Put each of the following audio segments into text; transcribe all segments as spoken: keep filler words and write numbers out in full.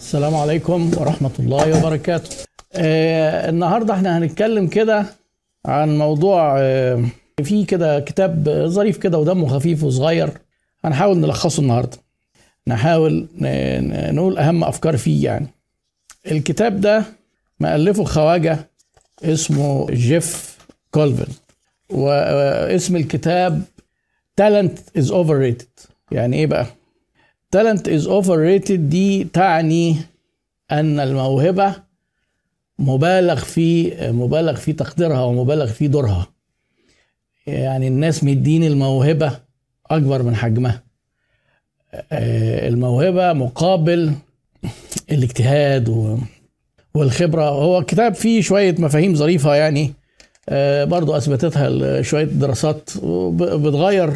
السلام عليكم ورحمة الله وبركاته. آه النهاردة احنا هنتكلم كده عن موضوع آه فيه كده كتاب ظريف كده ودمه خفيف وصغير، هنحاول نلخصه النهاردة، نحاول نقول أهم أفكار فيه. يعني الكتاب ده مؤلفه خواجة اسمه جيف كولفن، واسم الكتاب Talent is Overrated. يعني إيه بقى؟ Talent is Overrated دي تعني أن الموهبة مبالغ في مبالغ في تقديرها ومبالغ في دورها. يعني الناس مدين الموهبة أكبر من حجمها. الموهبة مقابل الاجتهاد والخبرة. هو كتاب فيه شوية مفاهيم ظريفة، يعني برضو أثبتتها شوية دراسات، بتغير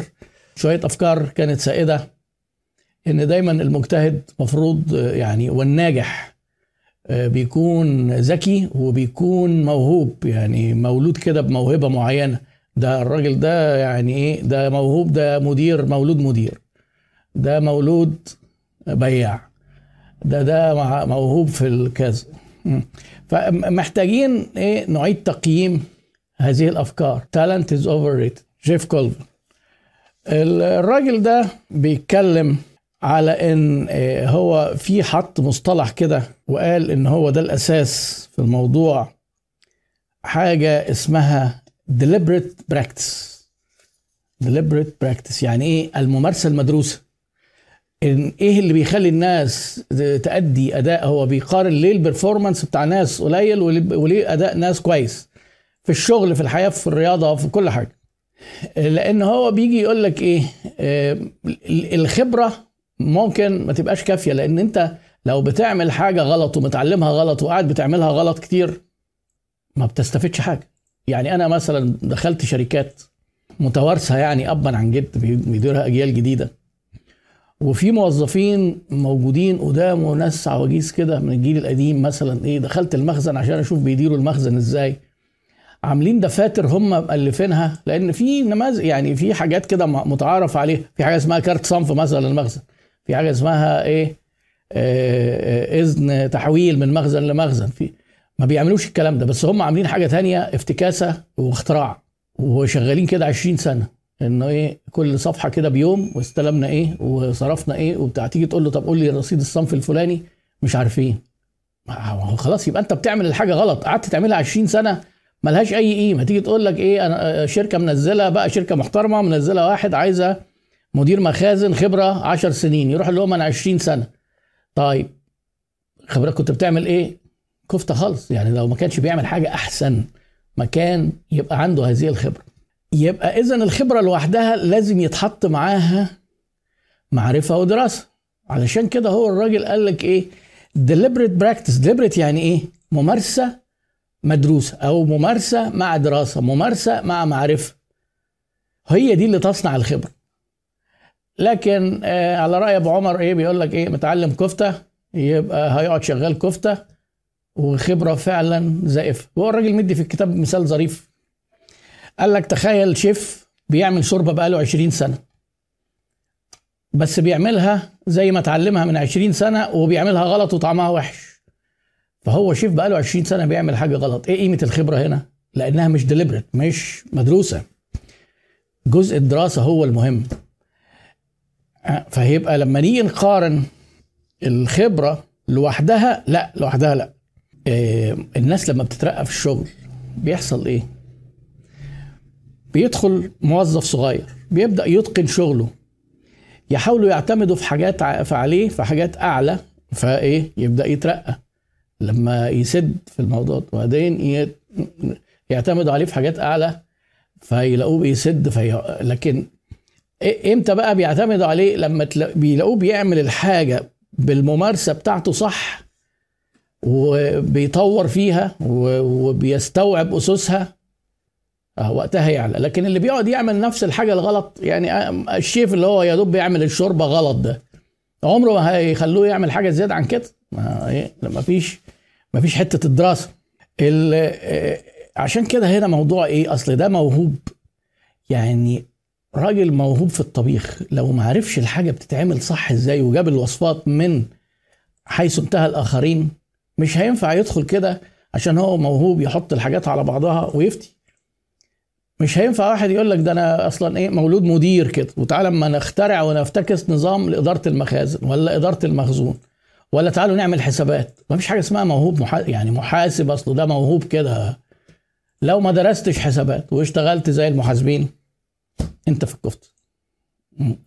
شوية أفكار كانت سائدة، إن دايما المجتهد مفروض يعني والناجح بيكون ذكي وبيكون موهوب، يعني مولود كده بموهبة معينة. ده الراجل ده يعني إيه؟ ده موهوب، ده مدير، مولود مدير، ده مولود بياع، ده ده موهوب في الكذا. فمحتاجين إيه؟ نعيد تقييم هذه الأفكار. Talent is overrated، جيف كولفن. الراجل ده بيتكلم على ان هو في حط مصطلح كده، وقال ان هو ده الاساس في الموضوع، حاجه اسمها deliberate practice. deliberate practice يعني ايه؟ الممارسه المدروسه. ان ايه اللي بيخلي الناس تأدي اداء؟ هو بيقارن ليه البرفورمانس بتاع ناس قليل وليه اداء ناس كويس في الشغل، في الحياه، في الرياضه، في كل حاجه. لان هو بيجي يقول لك ايه؟ الخبره ممكن ما تبقاش كافية، لأن أنت لو بتعمل حاجة غلط ومتعلمها غلط وقاعد بتعملها غلط كتير ما بتستفدش حاجة. يعني أنا مثلا دخلت شركات متوارثة، يعني أبا عن جد بيديرها أجيال جديدة، وفي موظفين موجودين قدام وناس عواجيز كده من الجيل القديم مثلا. إيه، دخلت المخزن عشان أشوف بيديروا المخزن إزاي، عاملين دفاتر هم مؤلفينها، لأن في نماذج، يعني في حاجات كده متعارف عليها. في حاجة اسمها كارت صنف مثلا المخزن، في حاجه اسمها ايه؟ آه اذن تحويل من مخزن لمخزن. في ما بيعملوش الكلام ده، بس هم عاملين حاجه تانية افتكاسه واختراع، وشغالين كده عشرين سنه، انه ايه؟ كل صفحه كده بيوم، واستلمنا ايه وصرفنا ايه وبتاع. تيجي تقول له طب قول لي رصيد الصنف الفلاني، مش عارفين. خلاص، يبقى انت بتعمل الحاجه غلط، قعدت تعملها عشرين سنه ملهاش اي قيمه. تيجي تقول لك ايه؟ انا شركه منزله بقى، شركه محترمه منزله واحد عايزه مدير مخازن خبرة عشر سنين، يروح لهم أنا عشرين سنة. طيب خبرة كنت بتعمل إيه؟ كفتة خالص. يعني لو ما كانش بيعمل حاجة أحسن ما كان يبقى عنده هذه الخبرة. يبقى إذن الخبرة لوحدها لازم يتحط معاها معرفة ودراسة. علشان كده هو الراجل قال لك إيه؟ deliberate practice. deliberate يعني إيه؟ ممارسة مدروسة، أو ممارسة مع دراسة، ممارسة مع معرفة. هي دي اللي تصنع الخبرة. لكن آه على رأي ابو عمر ايه؟ بيقول لك ايه؟ متعلم كفتة يبقى هيقعد شغال كفتة، وخبرة فعلا زائفة. وهو الراجل مدي في الكتاب مثال ظريف، قال لك تخيل شيف بيعمل شوربة بقاله عشرين سنة، بس بيعملها زي ما اتعلمها من عشرين سنة، وبيعملها غلط وطعمها وحش. فهو شيف بقاله عشرين سنة بيعمل حاجة غلط. ايه قيمة الخبرة هنا؟ لأنها مش ديليبريت، مش مدروسة. جزء الدراسة هو المهم. فهيبقى لما نيجي نقارن الخبرة لوحدها، لا لوحدها لا. الناس لما بتترقى في الشغل بيحصل ايه؟ بيدخل موظف صغير بيبدأ يتقن شغله، يحاولوا يعتمدوا في حاجات عليه، في حاجات اعلى، فايه؟ يبدأ يترقى لما يسد في الموضوع، وبعدين يعتمدوا عليه في حاجات اعلى فيلاقوه بيسد في... لكن امتى بقى بيعتمدوا عليه؟ لما بيلاقوه بيعمل الحاجه بالممارسه بتاعته صح، وبيطور فيها وبيستوعب اسسها، اه وقتها يعلى. لكن اللي بيقعد يعمل نفس الحاجه الغلط، يعني الشيف اللي هو يا دوب بيعمل الشوربه غلط، ده عمره ما هيخلوه يعمل حاجه زياده عن كده. ما فيش ما فيش حته الدراسه. عشان كده هنا موضوع ايه؟ اصل ده موهوب، يعني راجل موهوب في الطبيخ، لو ما عرفش الحاجه بتتعمل صح ازاي، وجاب الوصفات من حيث انتهى الآخرين. مش هينفع يدخل كده عشان هو موهوب يحط الحاجات على بعضها ويفتي. مش هينفع واحد يقول لك ده أنا أصلا إيه مولود مدير كده، وتعالى ما نخترع ونفتكس نظام لإدارة المخازن ولا إدارة المخزون، ولا تعالوا نعمل حسابات. ما فيش حاجة اسمها موهوب محا... يعني محاسب أصله ده موهوب كده. لو ما درستش حسابات واشتغلت زي المحاسبين أنت في الكفت.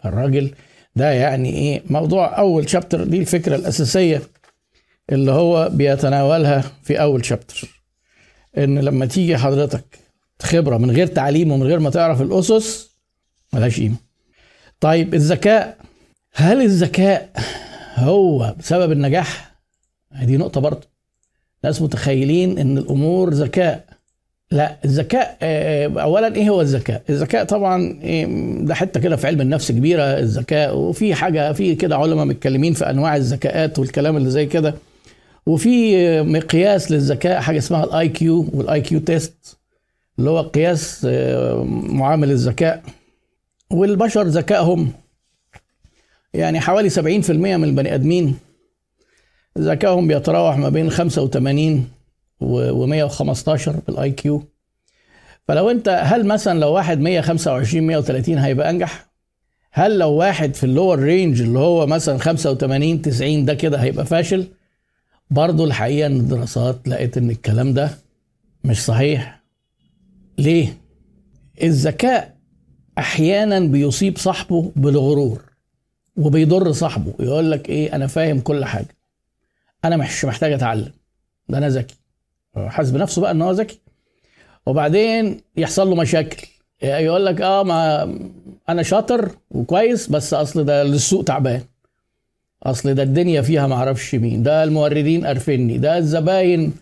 الراجل ده يعني إيه موضوع أول شابتر، دي الفكرة الأساسية اللي هو بيتناولها في أول شابتر، إن لما تيجي حضرتك خبرة من غير تعليم ومن غير ما تعرف الأسس ملهاش قيمة. طيب الذكاء، هل الذكاء هو بسبب النجاح؟ دي نقطة برضه. ناس متخيلين إن الأمور ذكاء. لا، الذكاء أولا إيه هو الذكاء؟ الذكاء طبعا ده حتة كده في علم النفس كبيرة الذكاء، وفي حاجة في كده علماء متكلمين في أنواع الذكاءات والكلام اللي زي كده، وفي مقياس للذكاء حاجة اسمها الاي كيو والاي كيو تيست اللي هو قياس معامل الذكاء. والبشر ذكائهم يعني حوالي سبعين بالمئة من البني ادمين ذكائهم بيتراوح ما بين خمسة وثمانين و مئة وخمستاشر بالاي كيو. فلو انت هل مثلا لو واحد مئة وخمسة وعشرين مئة وثلاثين هيبقى انجح؟ هل لو واحد في اللور رينج اللي هو مثلا خمسة وثمانين تسعين ده كده هيبقى فاشل؟ برضه الحقيقه ان الدراسات لقيت ان الكلام ده مش صحيح. ليه؟ الذكاء احيانا بيصيب صاحبه بالغرور وبيضر صاحبه. يقول لك ايه انا فاهم كل حاجه، انا مش محتاج اتعلم، ده انا ذكي. حاسب نفسه بقى ان هو ذكي، وبعدين يحصل له مشاكل. يقول لك اه ما انا شاطر وكويس، بس اصل ده السوق تعبان، اصل ده الدنيا فيها ما اعرفش مين، ده الموردين قرفني، ده الزباين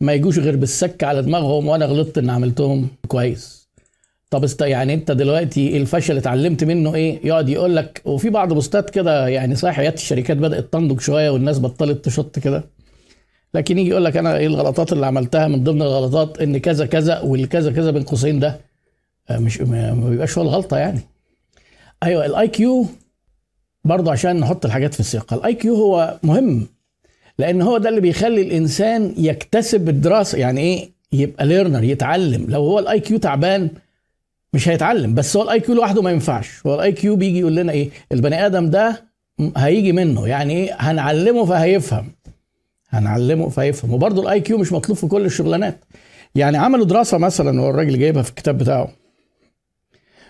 ما يجوش غير بالسكه على دماغهم، وانا غلطت ان عملتهم كويس. طب است يعني انت دلوقتي الفشل اتعلمت منه ايه؟ يقعد يقول لك. وفي بعض بوستات كده يعني صحيح حياه الشركات بدات تنضج شويه والناس بطلت تشط كده، لكن يجي يقول لك انا ايه الغلطات اللي عملتها، من ضمن الغلطات ان كذا كذا والكذا كذا بين قوسين، ده مش ما بيبقاش هو الغلطه يعني. ايوه الاي كيو برضه عشان نحط الحاجات في السياق، الاي كيو هو مهم لان هو ده اللي بيخلي الانسان يكتسب الدراسه. يعني ايه يبقى ليرنر يتعلم؟ لو هو الاي كيو تعبان مش هيتعلم. بس هو الاي كيو لوحده ما ينفعش، هو الاي كيو بيجي يقول لنا ايه البني ادم ده هيجي منه، يعني ايه هنعلمه فهيفهم، هنعلمه فيفهم. وبرضه الاي كيو مش مطلوب في كل الشغلانات. يعني عملوا دراسه مثلا، هو الراجل جايبها في الكتاب بتاعه،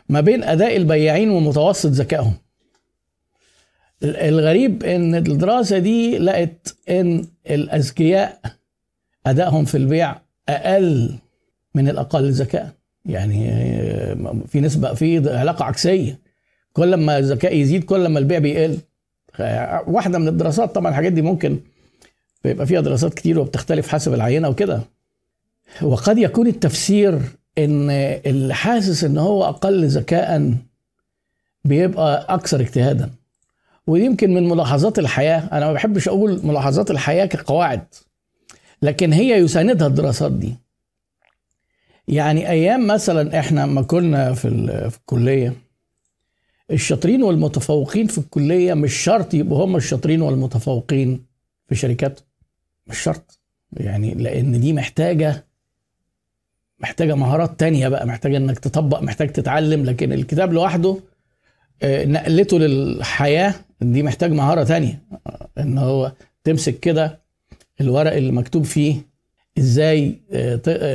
ما بين اداء البياعين ومتوسط ذكائهم. الغريب ان الدراسه دي لقت ان الاذكياء ادائهم في البيع اقل من الاقل ذكاء. يعني في نسبه، في علاقه عكسيه، كل ما الذكاء يزيد كل ما البيع بيقل. واحده من الدراسات، طبعا الحاجات دي ممكن بيبقى فيها دراسات كتير وبتختلف حسب العينه وكده. وقد يكون التفسير ان اللي حاسس ان هو اقل ذكاء بيبقى اكثر اجتهادا. ويمكن من ملاحظات الحياه، انا ما بحبش اقول ملاحظات الحياه كقواعد، لكن هي يساندها الدراسات دي. يعني ايام مثلا احنا ما كنا في الكليه، الشاطرين والمتفوقين في الكليه مش شرط يبقوا هم الشاطرين والمتفوقين في شركات، مش شرط. يعني لان دي محتاجه محتاجه مهارات تانية بقى، محتاجه انك تطبق، محتاج تتعلم. لكن الكتاب لوحده نقلته للحياه دي محتاج مهاره تانية، ان هو تمسك كده الورق اللي مكتوب فيه ازاي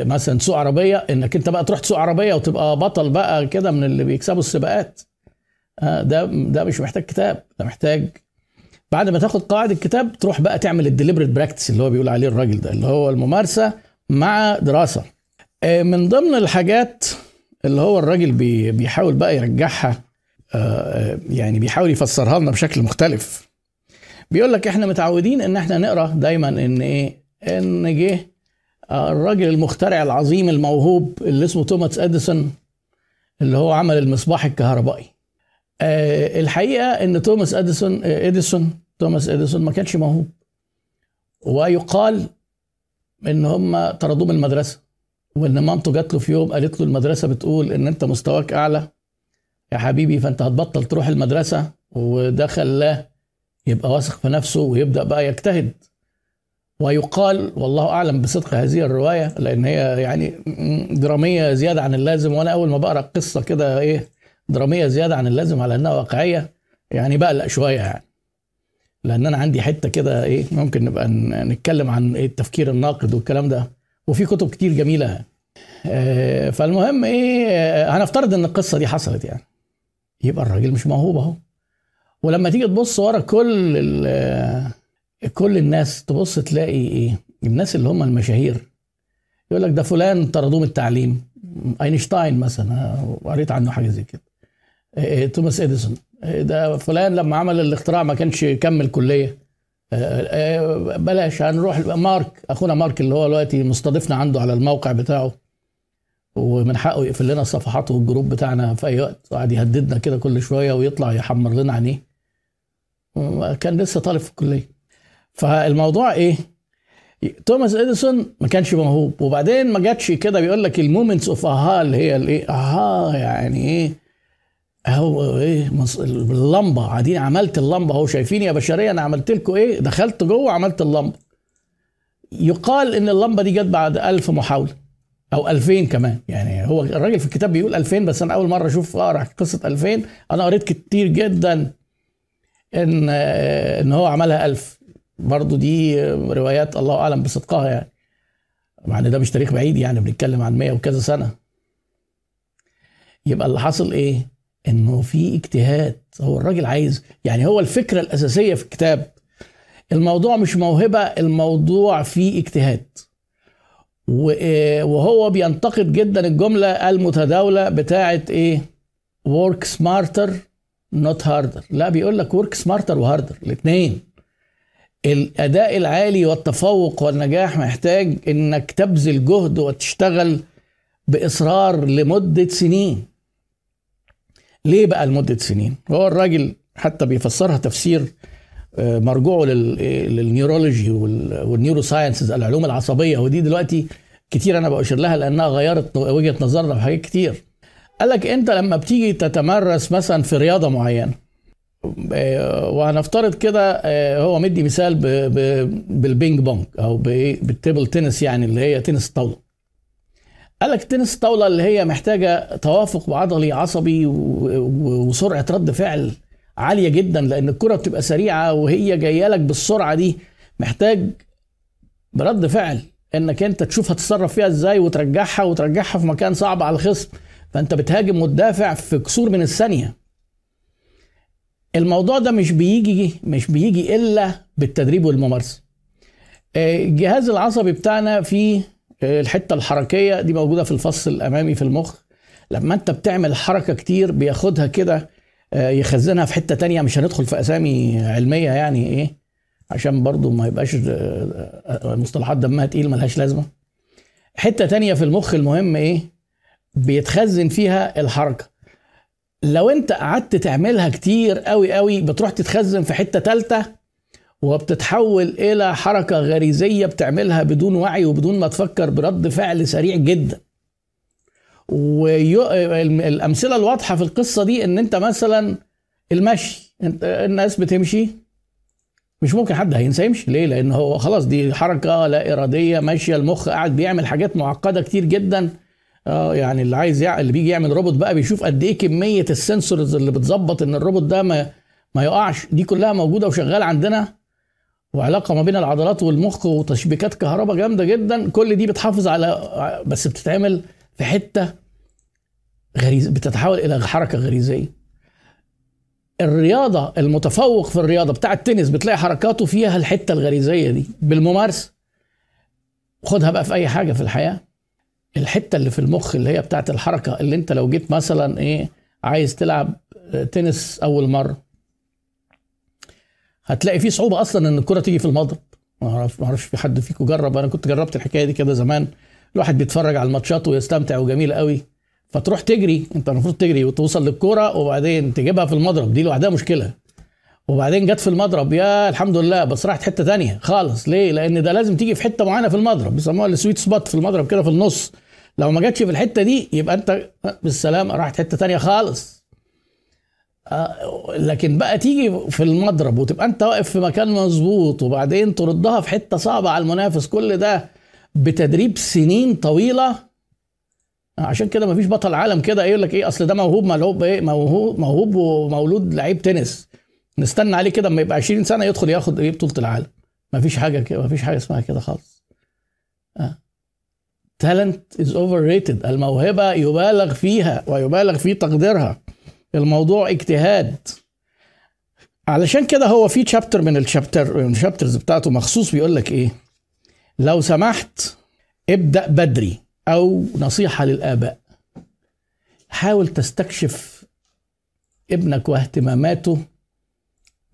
مثلا تسوق عربيه، انك انت بقى تروح تسوق عربيه وتبقى بطل بقى كده من اللي بيكسبوا السباقات. ده ده مش محتاج كتاب، ده محتاج بعد ما تاخد قواعد الكتاب تروح بقى تعمل الديليبريت براكتس اللي هو بيقول عليه الراجل ده، اللي هو الممارسه مع دراسه. من ضمن الحاجات اللي هو الراجل بيحاول بقى يرجعها، يعني بيحاول يفسرها لنا بشكل مختلف. بيقول لك احنا متعودين ان احنا نقرا دايما ان ايه ان جه الراجل المخترع العظيم الموهوب اللي اسمه توماس اديسون، اللي هو عمل المصباح الكهربائي. الحقيقه ان توماس اديسون اديسون توماس اديسون ما كانش موهوب، ويقال ان هم طردوه من المدرسه، وان مامته جات له في يوم قالت له المدرسه بتقول ان انت مستواك اعلى يا حبيبي، فانت هتبطل تروح المدرسه، وده خلاه يبقى واثق في نفسه ويبدأ بقى يجتهد. ويقال والله أعلم بصدق هذه الرواية لأن هي يعني درامية زيادة عن اللازم، وأنا أول ما بقرأ القصة كده إيه درامية زيادة عن اللازم على أنها واقعية يعني بقلق شوية يعني، لأن أنا عندي حتة كده إيه ممكن نبقى نتكلم عن إيه التفكير الناقد والكلام ده، وفي كتب كتير جميلة. فالمهم إيه هنفترض أن القصة دي حصلت يعني، يبقى الراجل مش موهوب أهو. ولما تيجي تبص ورا كل كل الناس تبص تلاقي ايه الناس اللي هم المشاهير، يقول لك ده فلان طردوه من التعليم، اينشتاين مثلا قريت عنه حاجه زي كده، إيه توماس اديسون، إيه ده فلان لما عمل الاختراع ما كانش يكمل كليه، إيه بلاش هنروح مارك اخونا مارك اللي هو دلوقتي مستضيفنا عنده على الموقع بتاعه ومن حقه يقفل لنا الصفحات والجروب بتاعنا في اي وقت، وقعد يهددنا كده كل شويه ويطلع يحمر لنا عينيه، كان لسه طالب في الكليه. فالموضوع ايه توماس اديسون ما كانش موهوب، وبعدين ما جاتش كده بيقول لك المومنتس اوف اها اللي هي الايه اها يعني ايه اهو ايه مص... اللمبه قاعدين عملت اللمبه اهو شايفين يا بشريه انا عملت لكم ايه، دخلت جوه عملت اللمبه. يقال ان اللمبه دي جت بعد ألف محاوله او ألفين كمان، يعني هو الراجل في الكتاب بيقول ألفين بس انا اول مره اشوف اقرا قصه ألفين، انا قريت كتير جدا ان ان هو عملها ألف برضو، دي روايات الله أعلم بصدقها يعني، مع ان ده مش تاريخ بعيد يعني بنتكلم عن مية وكذا سنة. يبقى اللي حصل ايه انه في اجتهاد، هو الراجل عايز يعني، هو الفكرة الأساسية في الكتاب الموضوع مش موهبة، الموضوع فيه اجتهاد. وهو بينتقد جدا الجملة المتداولة بتاعت ايه work smarter not harder، لا بيقول لك work smarter وهاردر الاثنين. الأداء العالي والتفوق والنجاح محتاج إنك تبذل جهد وتشتغل بإصرار لمدة سنين. ليه بقى لمدة سنين؟ هو الراجل حتى بيفسرها تفسير مرجوعه للنيورولوجي والنيوروساينسز العلوم العصبية، ودي دلوقتي كتير أنا بأشير لها لأنها غيرت وجهة نظرنا في حاجات كتير. قالك أنت لما بتيجي تتمرس مثلا في رياضة معينة، وهنفترض كده هو مدي مثال بالبينج بونج او بالتيبل تنس يعني اللي هي تنس الطاوله، قالك تنس الطاوله اللي هي محتاجه توافق عضلي عصبي وسرعه رد فعل عاليه جدا لان الكره بتبقى سريعه وهي جايه لك بالسرعه دي، محتاج برد فعل انك انت تشوف هتتصرف فيها ازاي وترجعها وترجعها في مكان صعب على الخصم، فانت بتهاجم وتدافع في كسور من الثانيه. الموضوع ده مش بيجي مش بيجي إلا بالتدريب والممارسة. الجهاز العصبي بتاعنا فيه الحتة الحركية دي موجودة في الفص الأمامي في المخ، لما أنت بتعمل حركة كتير بياخدها كده يخزنها في حتة تانية، مش هندخل في أسامي علمية يعني إيه عشان برضو ما يبقاش مصطلحات دمها تقيل ملهاش لازمة. حتة تانية في المخ المهم إيه بيتخزن فيها الحركة، لو انت قعدت تعملها كتير قوي قوي بتروح تتخزن في حتة تالتة وبتتحول الى حركة غريزية بتعملها بدون وعي وبدون ما تفكر برد فعل سريع جدا. والامثلة الواضحة في القصة دي ان انت مثلا المشي، انت الناس بتمشي مش ممكن حد هينسى يمشي، ليه؟ لان هو خلاص دي حركة لا ارادية ماشية، المخ قاعد بيعمل حاجات معقدة كتير جدا. اه يعني اللي عايز يع... اللي بيجي يعمل روبوت بقى بيشوف قد ايه كميه السنسورز اللي بتظبط ان الروبوت ده ما ما يقعش، دي كلها موجوده وشغاله عندنا، وعلاقه ما بين العضلات والمخ وتشبيكات كهرباء جامده جدا، كل دي بتحافظ على، بس بتتعمل في حته غريز بتتحول الى حركه غريزيه. الرياضه المتفوق في الرياضه بتاع التنس بتلاقي حركاته فيها الحته الغريزيه دي بالممارسه، خدها بقى في اي حاجه في الحياه. الحته اللي في المخ اللي هي بتاعت الحركه اللي انت لو جيت مثلا ايه عايز تلعب تنس اول مره هتلاقي فيه صعوبه اصلا ان الكره تيجي في المضرب، ما اعرفش في حد فيكم جرب، انا كنت جربت الحكايه دي كده زمان، الواحد بيتفرج على الماتشات ويستمتع وجميل قوي، فتروح تجري، انت المفروض تجري وتوصل للكره وبعدين تجيبها في المضرب، دي لوحدها مشكله، وبعدين جت في المضرب يا الحمد لله بس راحت حته ثانيه خالص. ليه؟ لان ده لازم تيجي في حته معينه في المضرب بيسموها السويت سبوت في المضرب كده في النص، لو ما جاتش في الحته دي يبقى انت بالسلامه راحت حته ثانيه خالص. لكن بقى تيجي في المضرب وتبقى انت واقف في مكان مظبوط وبعدين تردها في حتة صعبة على المنافس، كل ده بتدريب سنين طويلة. عشان كده مفيش بطل عالم كده يقول لك ايه اصل ده موهوب موهوب ايه موهوب موهوب ومولود لعيب تنس نستنى عليه كده اما يبقى عشرين سنة يدخل ياخد ايه بطولة العالم. مفيش حاجة كده، مفيش حاجة اسمها كده خالص. آه. Talent is overrated. الموهبة يبالغ فيها ويبالغ في تقديرها. الموضوع اجتهاد. علشان كده هو في شابتر من الشابتر من الشابترز بتاعته مخصوص بيقول لك ايه لو سمحت ابدأ بدري، او نصيحة للآباء حاول تستكشف ابنك واهتماماته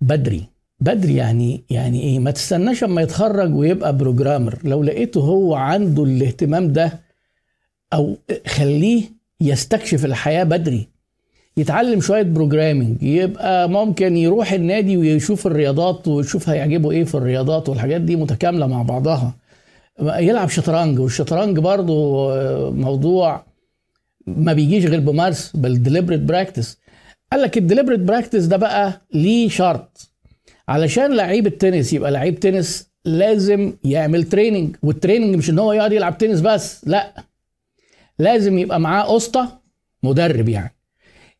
بدري. بدري يعني يعني ايه؟ ما تستناش اما يتخرج ويبقى بروجرامر. لو لقيته هو عنده الاهتمام ده او خليه يستكشف الحياة بدري، يتعلم شوية بروجرامينج، يبقى ممكن يروح النادي ويشوف الرياضات ويشوف هيعجبه ايه في الرياضات والحاجات دي متكاملة مع بعضها. يلعب شطرنج، والشطرنج برضو موضوع ما بيجيش غير بمارس بالديليبريت براكتس. قال لك الديليبريت براكتس ده بقى ليه شرط، علشان لعيب التنس يبقى لعيب تنس لازم يعمل تريننج، والتريننج مش ان هو يقعد يلعب تنس بس، لا لازم يبقى معاه اسطى مدرب، يعني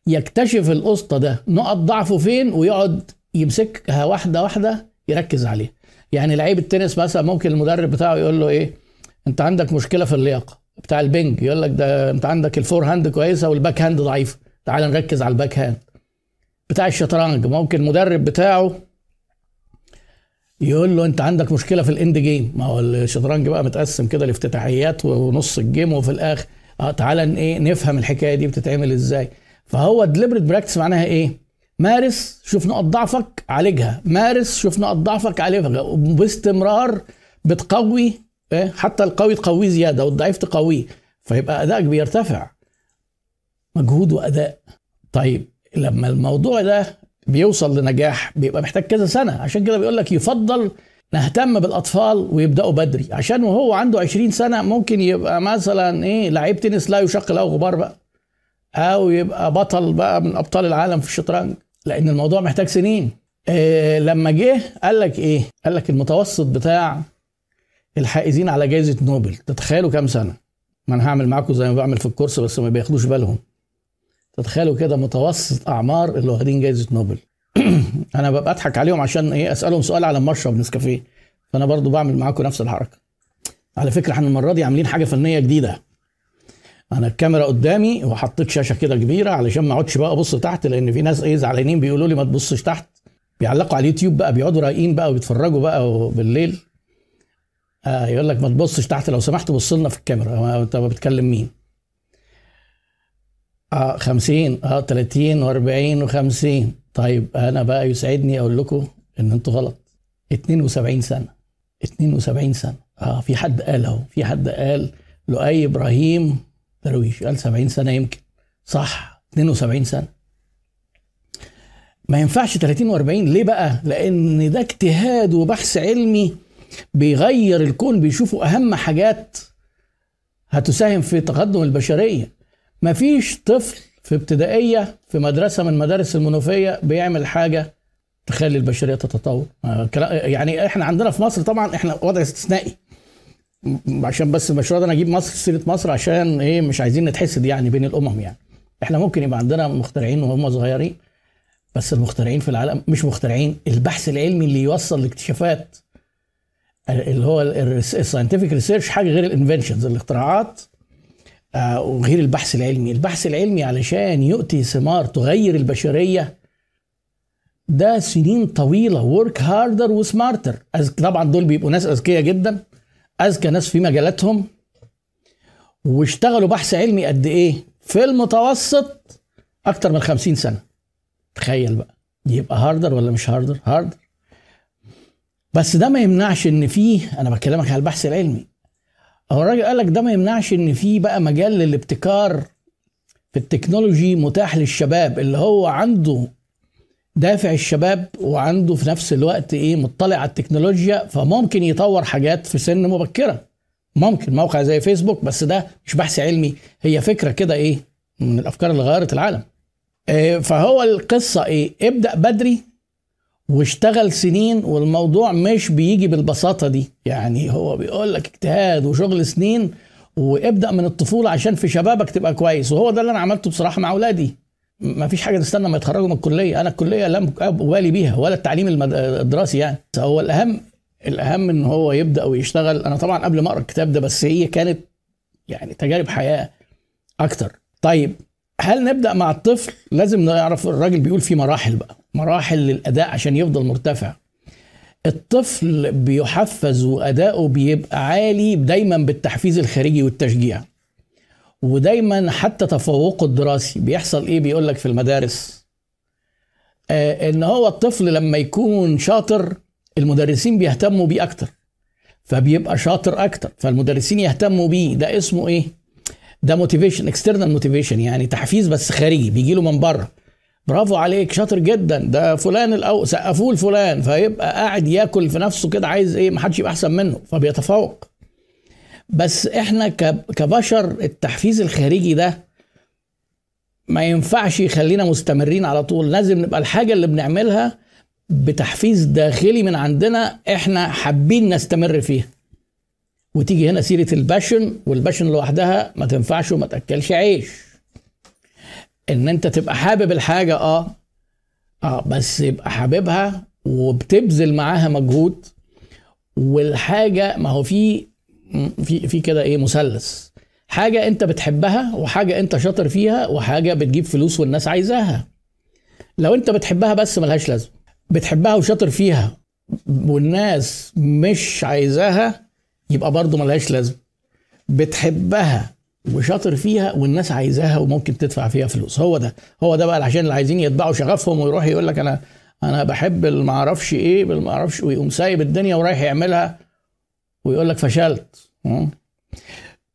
يكتشف الاسطى ده نقط ضعفه فين ويقعد يمسكها واحده واحده يركز عليها. يعني لعيب التنس مثلا ممكن المدرب بتاعه يقول له ايه انت عندك مشكله في اللياقه بتاع البنج، يقول لك ده انت عندك الفور هاند كويسه والباك هاند ضعيفه، تعال نركز على الباك هاند. بتاع الشطرنج ممكن المدرب بتاعه يقول له انت عندك مشكله في الاند جيم، ما هو الشطرنج بقى متقسم كده لافتتاحيات ونص الجيم وفي الاخر اه تعال ايه نفهم الحكايه دي بتتعمل ازاي. فهو ديليبريت براكتس معناها ايه؟ مارس، شوف نقط ضعفك عالجها، مارس، شوف نقط ضعفك عالجها، وباستمرار بتقوي إيه؟ حتى القوي تقويه زياده والضعيف تقويه، فيبقى ادائك بيرتفع. مجهود واداء. طيب لما الموضوع ده بيوصل لنجاح بيبقى محتاج كذا سنه، عشان كده بيقول لك يفضل نهتم بالاطفال ويبداوا بدري، عشان وهو عنده عشرين سنه ممكن يبقى مثلا ايه لعيب تنس لا يشق له غبار بقى، او يبقى بطل بقى من ابطال العالم في الشطرنج، لان الموضوع محتاج سنين. إيه لما جه قال لك ايه؟ قال لك المتوسط بتاع الحائزين على جائزه نوبل تتخيلوا كام سنه؟ ما انا هعمل معاكم زي ما بعمل في الكورس بس ما بياخدوش بالهم. تتخيلوا كده متوسط اعمار اللي واخدين جائزه نوبل. انا ببقى اضحك عليهم عشان ايه اسالهم سؤال على ما اشرب نسكافيه، فانا برضو بعمل معاكم نفس الحركه. على فكره احنا المره دي عاملين حاجه فنيه جديده، انا الكاميرا قدامي وحطيت شاشه كده كبيره علشان ما اقعدش بقى ابص تحت، لان في ناس ايه زعلانين بيقولوا لي ما تبصش تحت، بيعلقوا على اليوتيوب بقى بيقعدوا رايقين بقى وبيتفرجوا بقى بالليل، آه يقول لك ما تبصش تحت لو سمحت بص لنا في الكاميرا انت بتكلم مين. اه خمسين اه ثلاثين واربعين وخمسين. طيب انا بقى يسعدني اقول لكم ان انتوا غلط. اتنين وسبعين سنه، اتنين وسبعين سنه. اه في حد قال اهو، في حد قال لؤي ابراهيم درويش قال سبعين سنة يمكن، صح اتنين وسبعين سنة. ما ينفعش تلاتين واربعين، ليه بقى؟ لأن ده اجتهاد وبحث علمي بيغير الكون، بيشوفوا أهم حاجات هتساهم في تقدم البشرية. مفيش طفل في ابتدائية في مدرسة من مدارس المنوفية بيعمل حاجة تخلي البشرية تتطور. يعني احنا عندنا في مصر طبعا احنا وضع استثنائي، عشان بس المشروع ده انا اجيب مصر سيره مصر عشان ايه مش عايزين نتحسد يعني بين الامم، يعني احنا ممكن يبقى عندنا مخترعين وهم صغيرين، بس المخترعين في العالم مش مخترعين، البحث العلمي اللي يوصل لاكتشافات اللي هو الساينتفك ريسيرش حاجه غير الانفنشنز الاختراعات، آه وغير البحث العلمي. البحث العلمي علشان يؤتي ثمار تغير البشريه ده سنين طويله، ورك هاردر وسمارتر. طبعا دول بيبقوا ناس اذكياء جدا، أذكى ناس في مجالاتهم، واشتغلوا بحث علمي قد إيه؟ في المتوسط أكتر من خمسين سنة. تخيل بقى، يبقى هاردر ولا مش هاردر؟ هاردر. بس ده ما يمنعش إن فيه، أنا بكلمك على البحث العلمي، هو الراجل قال لك ده ما يمنعش إن فيه بقى مجال للابتكار في التكنولوجي متاح للشباب، اللي هو عنده دافع الشباب وعنده في نفس الوقت ايه مطلع على التكنولوجيا، فممكن يطور حاجات في سن مبكره. ممكن موقع زي فيسبوك، بس ده مش بحث علمي، هي فكره كده ايه من الافكار اللي غيرت العالم. فهو القصة ايه؟ ابدأ بدري واشتغل سنين، والموضوع مش بيجي بالبساطة دي. يعني هو بيقول لك اجتهاد وشغل سنين، وابدأ من الطفولة عشان في شبابك تبقى كويس. وهو ده اللي انا عملته بصراحة مع اولادي. ما فيش حاجة تستنى ما يتخرجوا من الكلية. انا الكلية لم أبالي بيها ولا التعليم المد... الدراسي يعني. هو الاهم الاهم ان هو يبدأ ويشتغل. انا طبعا قبل ما اقرا الكتاب ده، بس هي كانت يعني تجارب حياة اكتر. طيب هل نبدأ مع الطفل؟ لازم نعرف الراجل بيقول في مراحل بقى، مراحل للأداء عشان يفضل مرتفع. الطفل بيحفز وأداؤه بيبقى عالي دايما بالتحفيز الخارجي والتشجيع، ودايما حتى تفوقه الدراسي بيحصل ايه؟ بيقولك في المدارس آه ان هو الطفل لما يكون شاطر المدرسين بيهتموا بيه اكتر، فبيبقى شاطر اكتر، فالمدرسين يهتموا بيه. ده اسمه ايه؟ ده موتيفيشن، اكسترنال موتيفيشن، يعني تحفيز بس خارجي بيجيله من بره. برافو عليك، شاطر جدا، ده فلان الاول، سقفوه لفلان، فيبقى قاعد ياكل في نفسه كده، عايز ايه؟ محدش يبقى احسن منه، فبيتفوق. بس احنا كبشر التحفيز الخارجي ده ما ينفعش يخلينا مستمرين على طول. لازم نبقى الحاجه اللي بنعملها بتحفيز داخلي من عندنا احنا حابين نستمر فيها. وتيجي هنا سيرة الباشن، والباشن لوحدها ما تنفعش وما تأكلش عيش. ان انت تبقى حابب الحاجة اه اه بس يبقى حاببها وبتبذل معاها مجهود. والحاجة ما هو في في في كده ايه، مثلث، حاجة انت بتحبها، وحاجة انت شاطر فيها، وحاجة بتجيب فلوس والناس عايزاها. لو انت بتحبها بس ملهاش لازمة، بتحبها وشاطر فيها والناس مش عايزاها، يبقى برضو ملهاش لازم. بتحبها وشاطر فيها والناس عايزاها وممكن تدفع فيها فلوس. هو ده هو ده بقى، عشان اللي عايزين يتبعوا شغفهم ويروح يقول لك انا انا بحب المعرفش ايه بالمعرفش، ويقوم سايب الدنيا ورايح يعملها ويقول لك فشلت.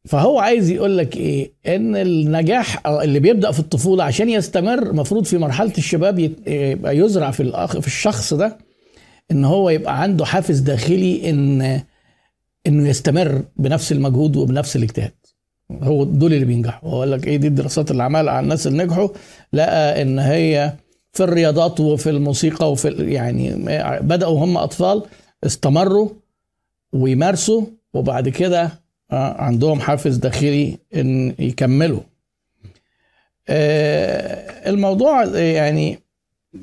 فهو عايز يقول لك ايه؟ ان النجاح اللي بيبدا في الطفوله عشان يستمر، مفروض في مرحله الشباب يبقى يزرع في الأخ في الشخص ده، ان هو يبقى عنده حافز داخلي ان انه يستمر بنفس المجهود وبنفس الاجتهاد. هو دول اللي بينجحوا. هقول لك ايه دي الدراسات اللي عملها على الناس اللي نجحوا؟ لقى ان هي في الرياضات وفي الموسيقى وفي يعني بدأوا هم اطفال، استمروا ويمارسوا، وبعد كده عندهم حافز داخلي ان يكملوا. الموضوع يعني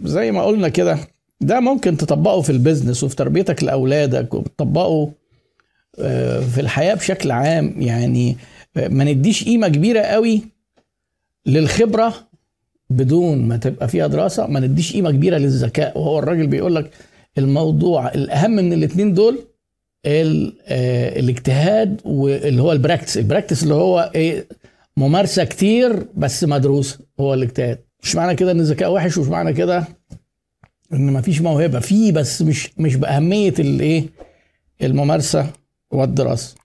زي ما قلنا كده، ده ممكن تطبقه في البيزنس وفي تربيتك لاولادك، وبتطبقه في الحياة بشكل عام. يعني ما نديش قيمة كبيرة قوي للخبرة بدون ما تبقى فيها دراسة، ما نديش قيمة كبيرة للذكاء. وهو الراجل بيقولك الموضوع الأهم من الاتنين دول الاجتهاد، واللي هو البراكتس البراكتس اللي هو ايه؟ ممارسة كتير بس مدروسة، هو الاجتهاد. مش معنى كده ان الذكاء وحش، ومش معنى كده ان ما فيش موهبة فيه، بس مش مش بأهمية الايه؟ الممارسة والدراسة.